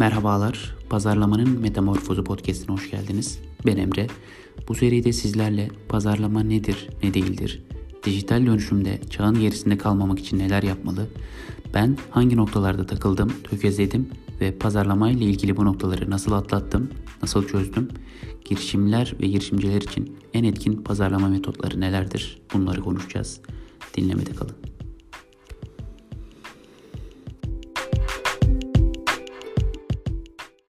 Merhabalar, Pazarlamanın Metamorfozu podcast'ine hoş geldiniz. Ben Emre. Bu seride sizlerle pazarlama nedir, ne değildir, dijital dönüşümde çağın gerisinde kalmamak için neler yapmalı, ben hangi noktalarda takıldım, tökezledim ve pazarlamayla ilgili bu noktaları nasıl atlattım, nasıl çözdüm, girişimler ve girişimciler için en etkin pazarlama metotları nelerdir, bunları konuşacağız. Dinlemede kalın.